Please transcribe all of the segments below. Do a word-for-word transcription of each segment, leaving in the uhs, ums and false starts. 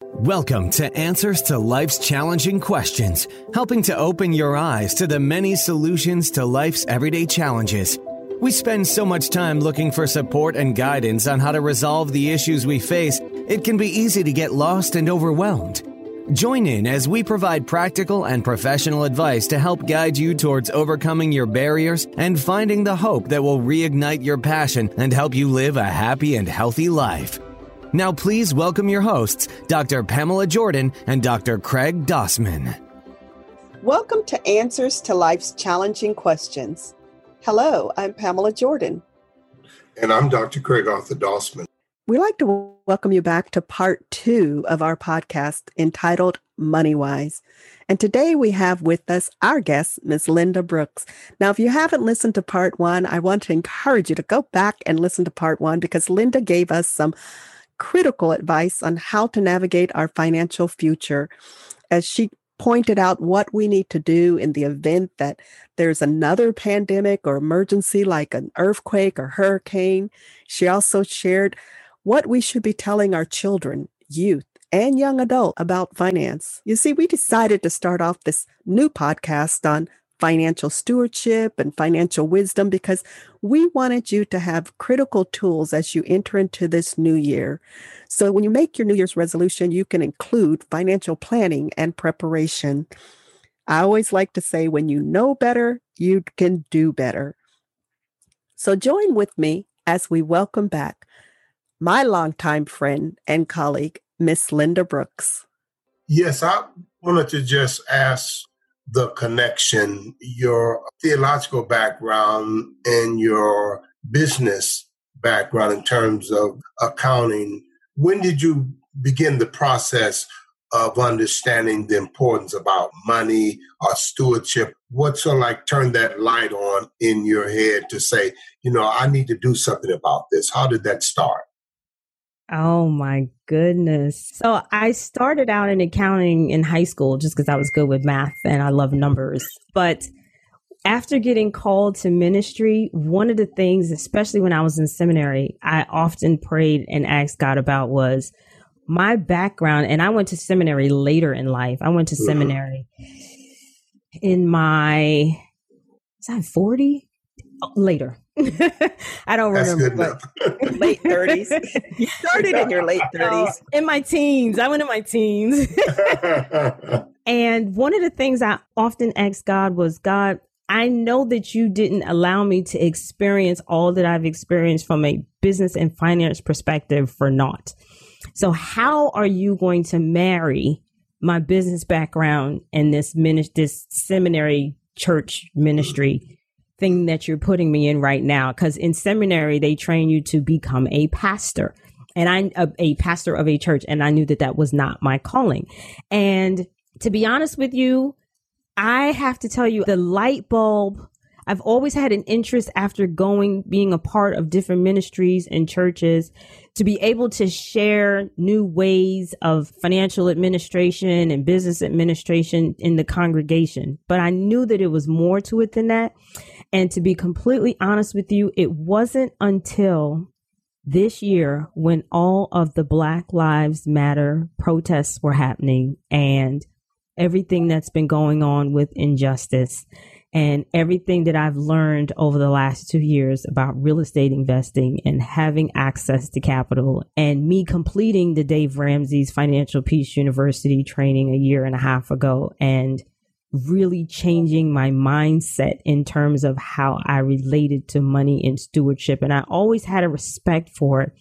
Welcome to Answers to Life's Challenging Questions, helping to open your eyes to the many solutions to life's everyday challenges. We spend so much time looking for support and guidance on how to resolve the issues we face, it can be easy to get lost and overwhelmed. Join in as we provide practical and professional advice to help guide you towards overcoming your barriers and finding the hope that will reignite your passion and help you live a happy and healthy life. Now please welcome your hosts, Doctor Pamela Jordan and Doctor Craig Dossman. Welcome to Answers to Life's Challenging Questions. Hello, I'm Pamela Jordan. And I'm Doctor Craig Arthur Dossman. We'd like to welcome you back to part two of our podcast entitled Money Wise. And today we have with us our guest, Miz Linda Brooks. Now, if you haven't listened to part one, I want to encourage you to go back and listen to part one because Linda gave us some critical advice on how to navigate our financial future as she pointed out what we need to do in the event that there's another pandemic or emergency like an earthquake or hurricane. She also shared what we should be telling our children, youth, and young adult about finance. You see, we decided to start off this new podcast on financial stewardship and financial wisdom because we wanted you to have critical tools as you enter into this new year. So when you make your New Year's resolution, you can include financial planning and preparation. I always like to say, when you know better, you can do better. So join with me as we welcome back my longtime friend and colleague, Miss Linda Brooks. Yes, I wanted to just ask the connection, your theological background and your business background in terms of accounting. When did you begin the process of understanding the importance about money or stewardship? What sort of like turned that light on in your head to say, you know, I need to do something about this? How did that start? Oh my goodness. So I started out in accounting in high school just because I was good with math and I love numbers. But after getting called to ministry, one of the things, especially when I was in seminary, I often prayed and asked God about was my background. And I went to seminary later in life. I went to mm-hmm. seminary in my, is that forty? Oh, later. I don't That's remember. Late thirties. You started in your late thirties. In my teens. I went in my teens. And one of the things I often asked God was, God, I know that you didn't allow me to experience all that I've experienced from a business and finance perspective for naught. So how are you going to marry my business background and this mini- this seminary church ministry thing that you're putting me in right now? Because in seminary, they train you to become a pastor, and I a, a pastor of a church. And I knew that that was not my calling. And to be honest with you, I have to tell you the light bulb. I've always had an interest after going, being a part of different ministries and churches, to be able to share new ways of financial administration and business administration in the congregation. But I knew that it was more to it than that. And to be completely honest with you, it wasn't until this year when all of the Black Lives Matter protests were happening and everything that's been going on with injustice and everything that I've learned over the last two years about real estate investing and having access to capital, and me completing the Dave Ramsey's Financial Peace University training a year and a half ago and really changing my mindset in terms of how I related to money and stewardship. And I always had a respect for it.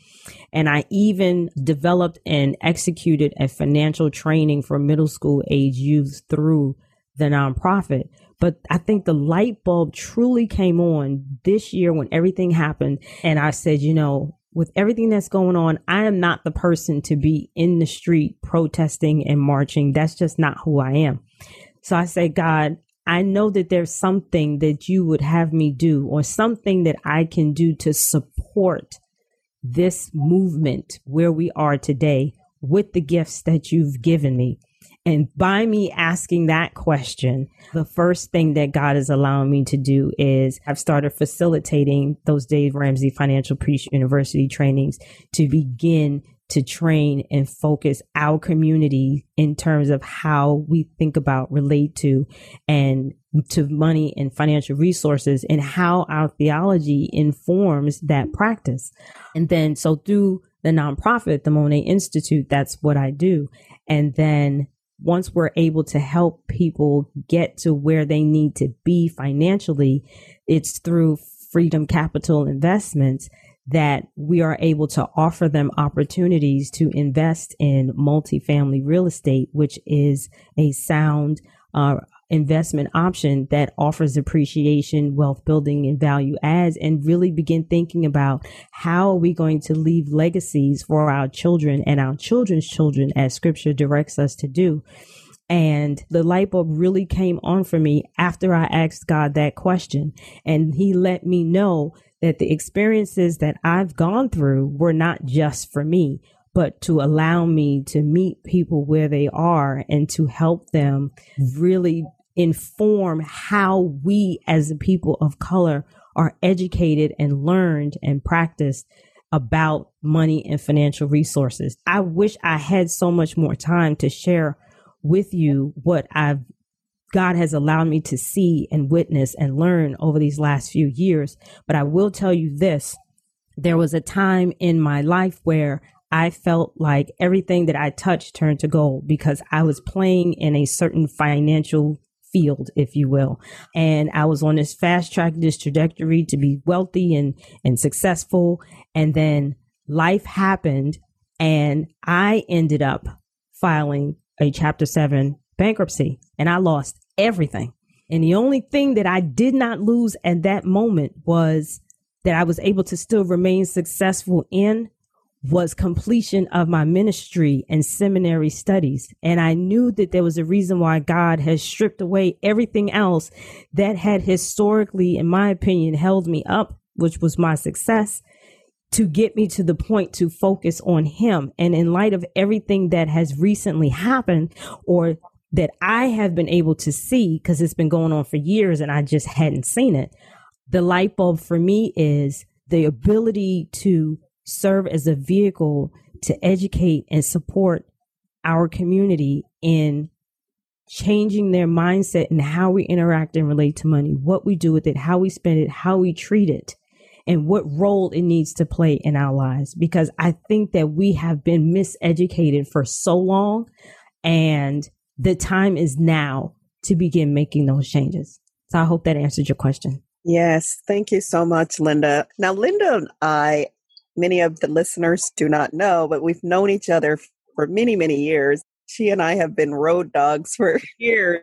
And I even developed and executed a financial training for middle school age youth through the nonprofit. But I think the light bulb truly came on this year when everything happened. And I said, you know, with everything that's going on, I am not the person to be in the street protesting and marching. That's just not who I am. So I said, God, I know that there's something that you would have me do, or something that I can do to support this movement where we are today with the gifts that you've given me. And by me asking that question, the first thing that God is allowing me to do is I've started facilitating those Dave Ramsey Financial Peace University trainings to begin to train and focus our community in terms of how we think about, relate to, and to money and financial resources, and how our theology informs that practice. And then, so through the nonprofit, the Monet Institute, that's what I do. And then once we're able to help people get to where they need to be financially, it's through Freedom Capital Investments that we are able to offer them opportunities to invest in multifamily real estate, which is a sound uh, investment option that offers appreciation, wealth building, and value adds, and really begin thinking about how are we going to leave legacies for our children and our children's children, as scripture directs us to do. And the light bulb really came on for me after I asked God that question. And he let me know that the experiences that I've gone through were not just for me, but to allow me to meet people where they are and to help them really inform how we as a people of color are educated and learned and practiced about money and financial resources. I wish I had so much more time to share with you what I've God has allowed me to see and witness and learn over these last few years. But I will tell you this, there was a time in my life where I felt like everything that I touched turned to gold because I was playing in a certain financial field, if you will. And I was on this fast track, this trajectory to be wealthy and, and successful. And then life happened and I ended up filing a Chapter seven bankruptcy, and I lost everything. And the only thing that I did not lose at that moment was that I was able to still remain successful in was completion of my ministry and seminary studies. And I knew that there was a reason why God has stripped away everything else that had historically, in my opinion, held me up, which was my success, to get me to the point to focus on him. And in light of everything that has recently happened, or that I have been able to see, because it's been going on for years and I just hadn't seen it, the light bulb for me is the ability to serve as a vehicle to educate and support our community in changing their mindset and how we interact and relate to money, what we do with it, how we spend it, how we treat it, and what role it needs to play in our lives. Because I think that we have been miseducated for so long, and the time is now to begin making those changes. So I hope that answered your question. Yes. Thank you so much, Linda. Now, Linda and I, many of the listeners do not know, but we've known each other for many, many years. She and I have been road dogs for years.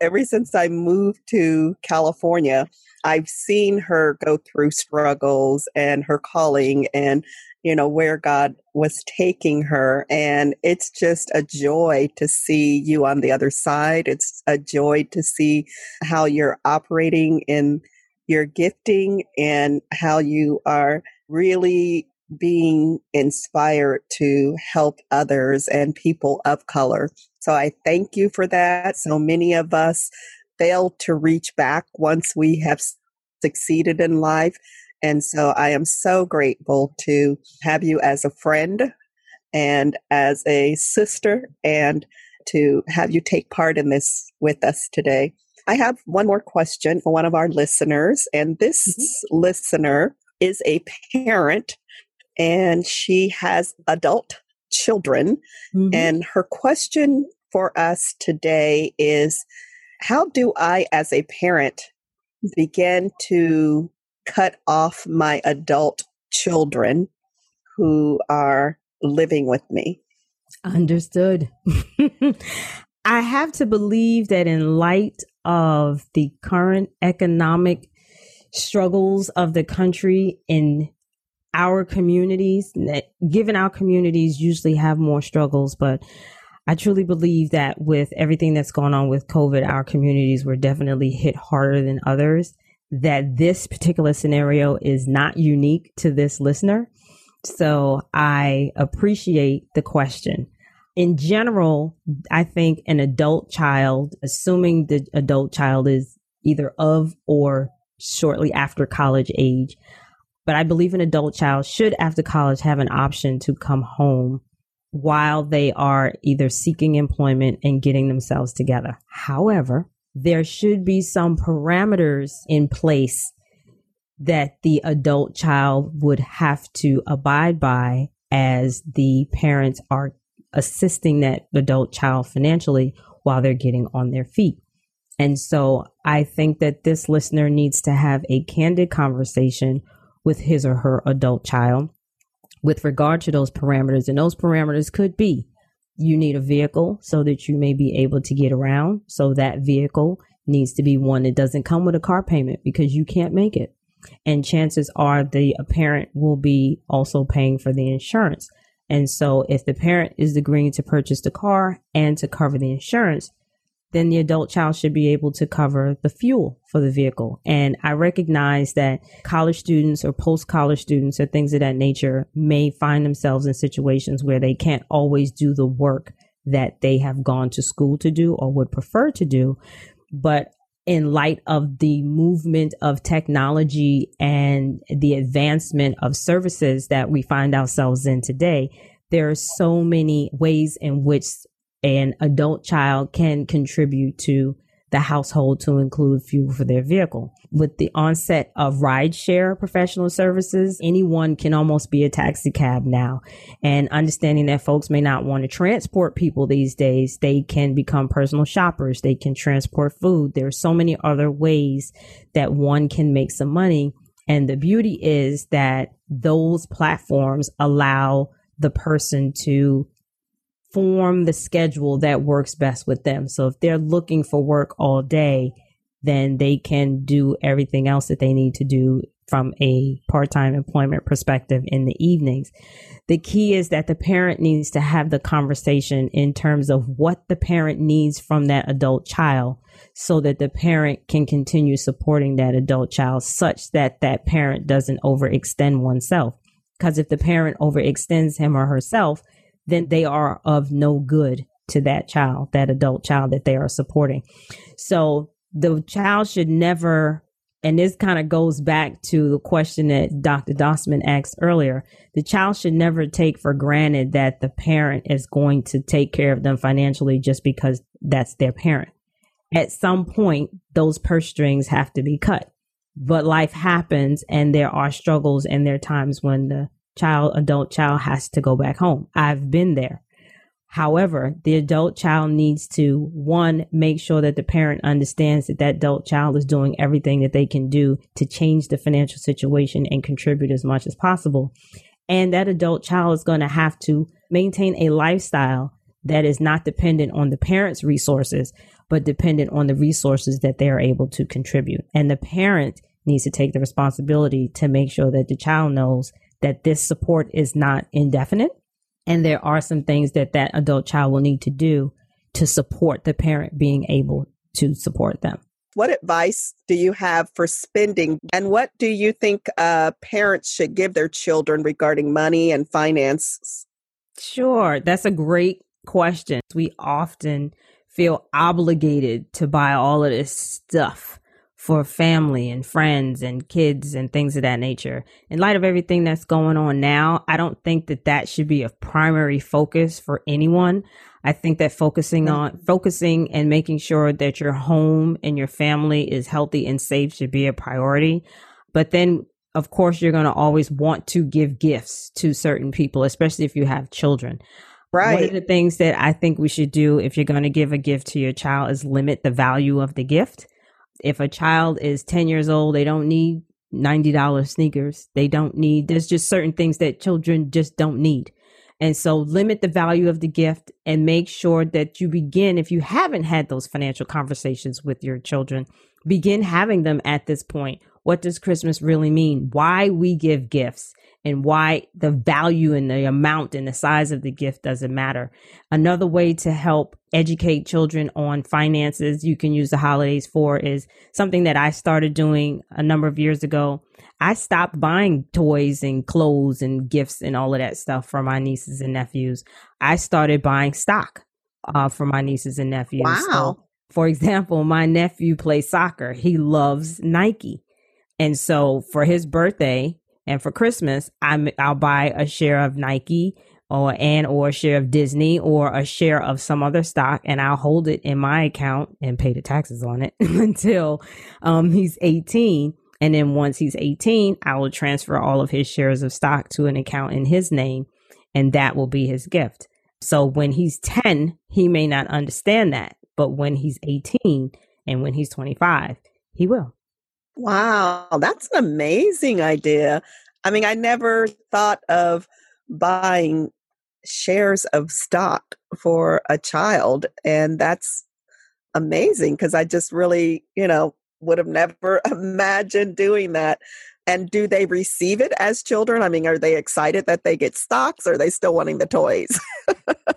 Ever since I moved to California, I've seen her go through struggles and her calling and, you know, where God was taking her. And it's just a joy to see you on the other side. It's a joy to see how you're operating in your gifting and how you are really being inspired to help others and people of color. So I thank you for that. So many of us fail to reach back once we have succeeded in life. And so I am so grateful to have you as a friend and as a sister, and to have you take part in this with us today. I have one more question for one of our listeners. And this mm-hmm. listener is a parent, and she has adult children. Mm-hmm. And her question for us today is, how do I, as a parent, begin to cut off my adult children who are living with me? Understood. I have to believe that in light of the current economic struggles of the country, in our communities, given our communities usually have more struggles, but I truly believe that with everything that's going on with COVID, our communities were definitely hit harder than others, that this particular scenario is not unique to this listener. So I appreciate the question. In general, I think an adult child, assuming the adult child is either of or shortly after college age, but I believe an adult child should, after college, have an option to come home while they are either seeking employment and getting themselves together. However, there should be some parameters in place that the adult child would have to abide by as the parents are assisting that adult child financially while they're getting on their feet. And so I think that this listener needs to have a candid conversation with his or her adult child with regard to those parameters. And those parameters could be, you need a vehicle so that you may be able to get around. So that vehicle needs to be one that doesn't come with a car payment because you can't make it. And chances are the parent will be also paying for the insurance. And so if the parent is agreeing to purchase the car and to cover the insurance, then the adult child should be able to cover the fuel for the vehicle. And I recognize that college students or post-college students or things of that nature may find themselves in situations where they can't always do the work that they have gone to school to do or would prefer to do. But in light of the movement of technology and the advancement of services that we find ourselves in today, there are so many ways in which an adult child can contribute to the household to include fuel for their vehicle. With the onset of rideshare professional services, anyone can almost be a taxi cab now. And understanding that folks may not want to transport people these days, they can become personal shoppers. They can transport food. There are so many other ways that one can make some money. And the beauty is that those platforms allow the person to form the schedule that works best with them. So if they're looking for work all day, then they can do everything else that they need to do from a part-time employment perspective in the evenings. The key is that the parent needs to have the conversation in terms of what the parent needs from that adult child so that the parent can continue supporting that adult child such that that parent doesn't overextend oneself. Because if the parent overextends him or herself, then they are of no good to that child, that adult child that they are supporting. So the child should never, and this kind of goes back to the question that Doctor Dossman asked earlier, the child should never take for granted that the parent is going to take care of them financially just because that's their parent. At some point, those purse strings have to be cut, but life happens and there are struggles and there are times when the child, adult child has to go back home. I've been there. However, the adult child needs to, one, make sure that the parent understands that that adult child is doing everything that they can do to change the financial situation and contribute as much as possible. And that adult child is going to have to maintain a lifestyle that is not dependent on the parent's resources, but dependent on the resources that they are able to contribute. And the parent needs to take the responsibility to make sure that the child knows that this support is not indefinite. And there are some things that that adult child will need to do to support the parent being able to support them. What advice do you have for spending? And what do you think uh, parents should give their children regarding money and finances? Sure. That's a great question. We often feel obligated to buy all of this stuff for family and friends and kids and things of that nature. In light of everything that's going on now, I don't think that that should be a primary focus for anyone. I think that focusing on focusing and making sure that your home and your family is healthy and safe should be a priority. But then, of course, you're going to always want to give gifts to certain people, especially if you have children. Right. One of the things that I think we should do if you're going to give a gift to your child is limit the value of the gift. If a child is ten years old, they don't need ninety dollars sneakers. They don't need, there's just certain things that children just don't need. And so limit the value of the gift and make sure that you begin, if you haven't had those financial conversations with your children, begin having them at this point. What does Christmas really mean? Why we give gifts and why the value and the amount and the size of the gift doesn't matter. Another way to help educate children on finances you can use the holidays for is something that I started doing a number of years ago. I stopped buying toys and clothes and gifts and all of that stuff for my nieces and nephews. I started buying stock uh, for my nieces and nephews. Wow. So, for example, my nephew plays soccer. He loves Nike. And so for his birthday, and for Christmas, I'm, I'll buy a share of Nike or and or a share of Disney or a share of some other stock, and I'll hold it in my account and pay the taxes on it until um, he's eighteen. And then once he's eighteen, I will transfer all of his shares of stock to an account in his name, and that will be his gift. So when he's ten, he may not understand that, but when he's eighteen and when he's twenty-five, he will. Wow, that's an amazing idea. I mean, I never thought of buying shares of stock for a child, and that's amazing because I just really, you know, would have never imagined doing that. And do they receive it as children? I mean, are they excited that they get stocks, or are they still wanting the toys?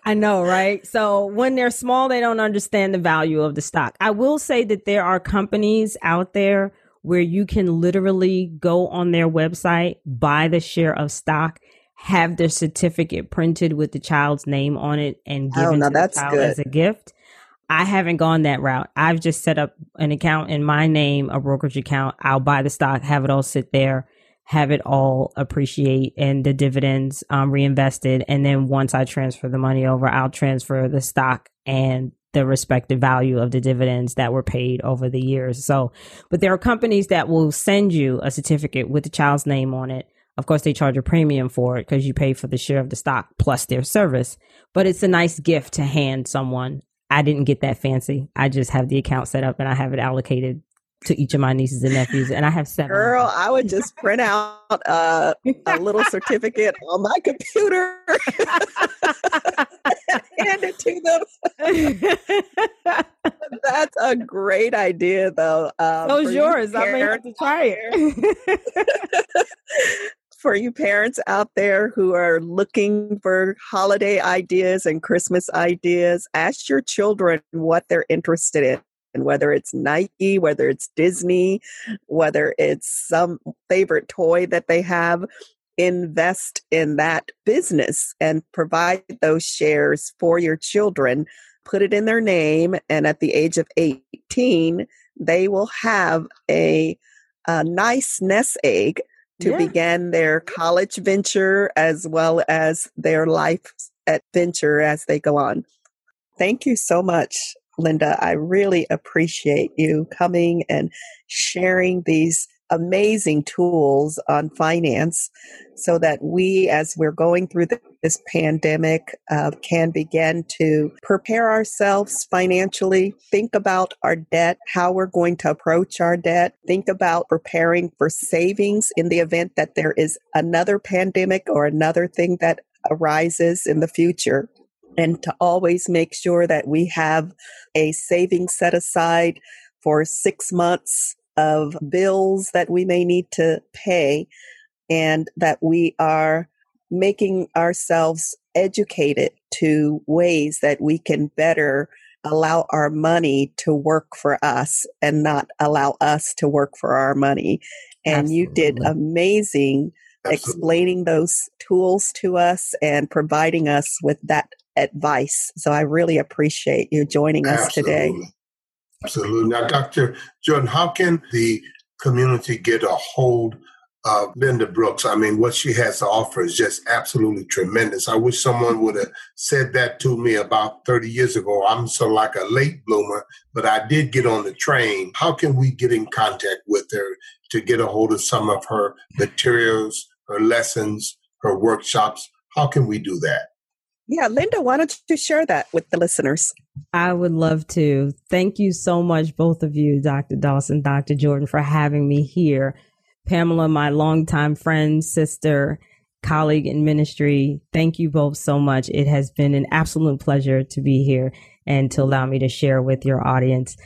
I know, right? So when they're small, they don't understand the value of the stock. I will say that there are companies out there where you can literally go on their website, buy the share of stock, have their certificate printed with the child's name on it, and give oh, it no, to the child good. as a gift. I haven't gone that route. I've just set up an account in my name, a brokerage account. I'll buy the stock, have it all sit there, have it all appreciate, and the dividends um, reinvested. And then once I transfer the money over, I'll transfer the stock and the respective value of the dividends that were paid over the years. So, but there are companies that will send you a certificate with the child's name on it. Of course, they charge a premium for it because you pay for the share of the stock plus their service. But it's a nice gift to hand someone. I didn't get that fancy. I just have the account set up and I have it allocated to each of my nieces and nephews. And I have seven. Girl, I would just print out uh, a little certificate on my computer and hand it to them. That's a great idea, though. Um, so it's yours. You I may have to try it. For you parents out there who are looking for holiday ideas and Christmas ideas, ask your children what they're interested in, and whether it's Nike, whether it's Disney, whether it's some favorite toy that they have, invest in that business and provide those shares for your children. Put it in their name, and at the age of eighteen, they will have a, a nice nest egg to yeah. begin their college venture as well as their life adventure as they go on. Thank you so much, Linda. I really appreciate you coming and sharing these amazing tools on finance so that we, as we're going through this pandemic, uh, can begin to prepare ourselves financially, think about our debt, how we're going to approach our debt, think about preparing for savings in the event that there is another pandemic or another thing that arises in the future, and to always make sure that we have a savings set aside for six months of bills that we may need to pay, and that we are making ourselves educated to ways that we can better allow our money to work for us and not allow us to work for our money. And Absolutely. You did amazing Absolutely. Explaining those tools to us and providing us with that advice. So I really appreciate you joining us Absolutely. Today. Absolutely. Now, Doctor Jordan, how can the community get a hold of Linda Brooks? I mean, what she has to offer is just absolutely tremendous. I wish someone would have said that to me about thirty years ago. I'm sort of like a late bloomer, but I did get on the train. How can we get in contact with her to get a hold of some of her materials, her lessons, her workshops? How can we do that? Yeah, Linda, why don't you share that with the listeners? I would love to. Thank you so much, both of you, Doctor Dawson, Doctor Jordan, for having me here. Pamela, my longtime friend, sister, colleague in ministry, thank you both so much. It has been an absolute pleasure to be here and to allow me to share with your audience.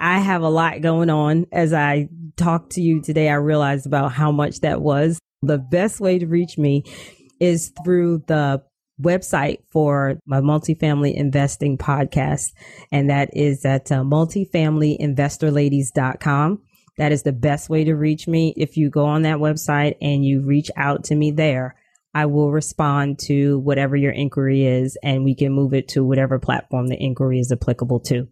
I have a lot going on. As I talked to you today, I realized about how much that was. The best way to reach me is through the website for my multifamily investing podcast, and that is at uh, multifamily investor ladies dot com. That is the best way to reach me. If you go on that website and you reach out to me there, I will respond to whatever your inquiry is, and we can move it to whatever platform the inquiry is applicable to.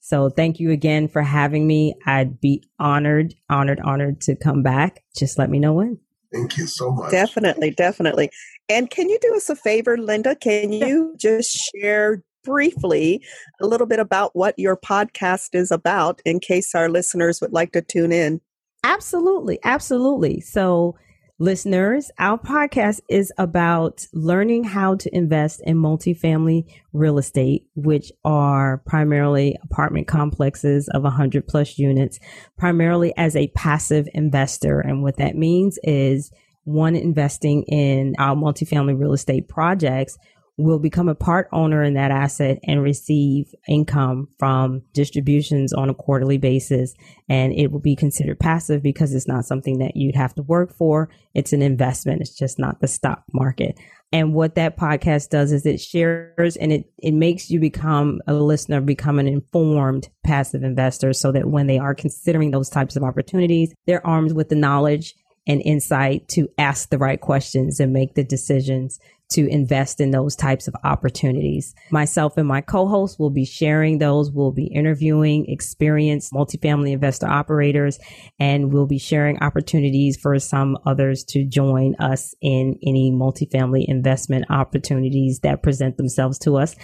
So thank you again for having me. I'd be honored, honored, honored to come back. Just let me know when. Thank you so much. Definitely, definitely. And can you do us a favor, Linda? Can you just share briefly a little bit about what your podcast is about in case our listeners would like to tune in? Absolutely. Absolutely. So listeners, our podcast is about learning how to invest in multifamily real estate, which are primarily apartment complexes of one hundred plus units, primarily as a passive investor. And what that means is, one, investing in our multifamily real estate projects will become a part owner in that asset and receive income from distributions on a quarterly basis. And it will be considered passive because it's not something that you'd have to work for. It's an investment. It's just not the stock market. And what that podcast does is it shares and it, it makes you become a listener, become an informed passive investor so that when they are considering those types of opportunities, they're armed with the knowledge and insight to ask the right questions and make the decisions to invest in those types of opportunities. Myself and my co-hosts will be sharing those. We'll be interviewing experienced multifamily investor operators, and we'll be sharing opportunities for some others to join us in any multifamily investment opportunities that present themselves to us.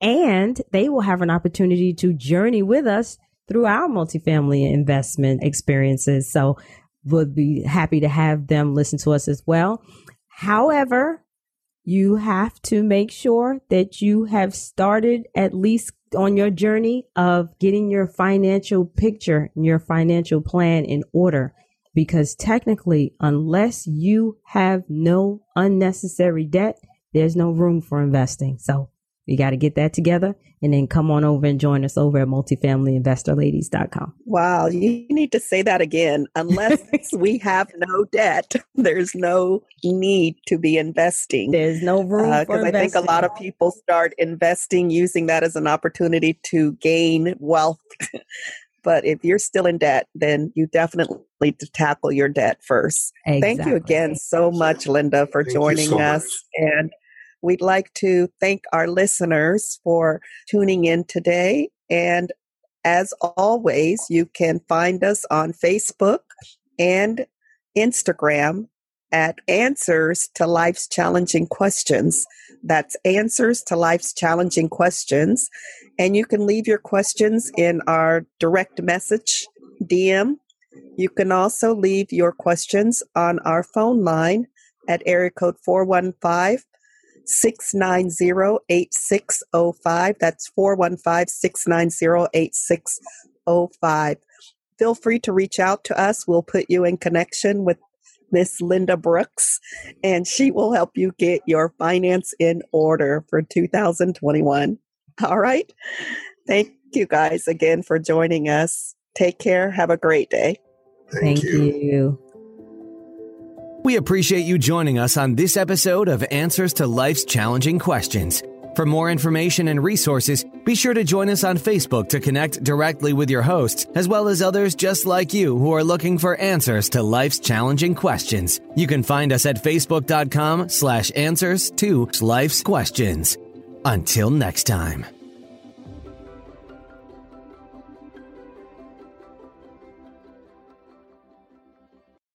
And they will have an opportunity to journey with us through our multifamily investment experiences. So we'll be happy to have them listen to us as well. However, you have to make sure that you have started at least on your journey of getting your financial picture and your financial plan in order, because technically, unless you have no unnecessary debt, there's no room for investing. So you got to get that together and then come on over and join us over at multifamily investor ladies dot com. Wow. You need to say that again. Unless we have no debt, there's no need to be investing. There's no room uh, for investing. Because I think a lot of people start investing using that as an opportunity to gain wealth. But if you're still in debt, then you definitely need to tackle your debt first. Exactly. Thank you again so much, Linda, for Thank joining so us. Much. And we'd like to thank our listeners for tuning in today. And as always, you can find us on Facebook and Instagram at Answers to Life's Challenging Questions. That's Answers to Life's Challenging Questions. And you can leave your questions in our direct message, D M. You can also leave your questions on our phone line at area code four one five, four one five, four one five. six nine zero, eight six zero five. That's four one five, six nine zero, eight six zero five. Feel free to reach out to us. We'll put you in connection with Miss Linda Brooks, and she will help you get your finance in order for two thousand twenty-one. All right. Thank you guys again for joining us. Take care. Have a great day. Thank, Thank you. you. We appreciate you joining us on this episode of Answers to Life's Challenging Questions. For more information and resources, be sure to join us on Facebook to connect directly with your hosts, as well as others just like you who are looking for answers to life's challenging questions. You can find us at facebook dot com slash answers to life's questions. Until next time.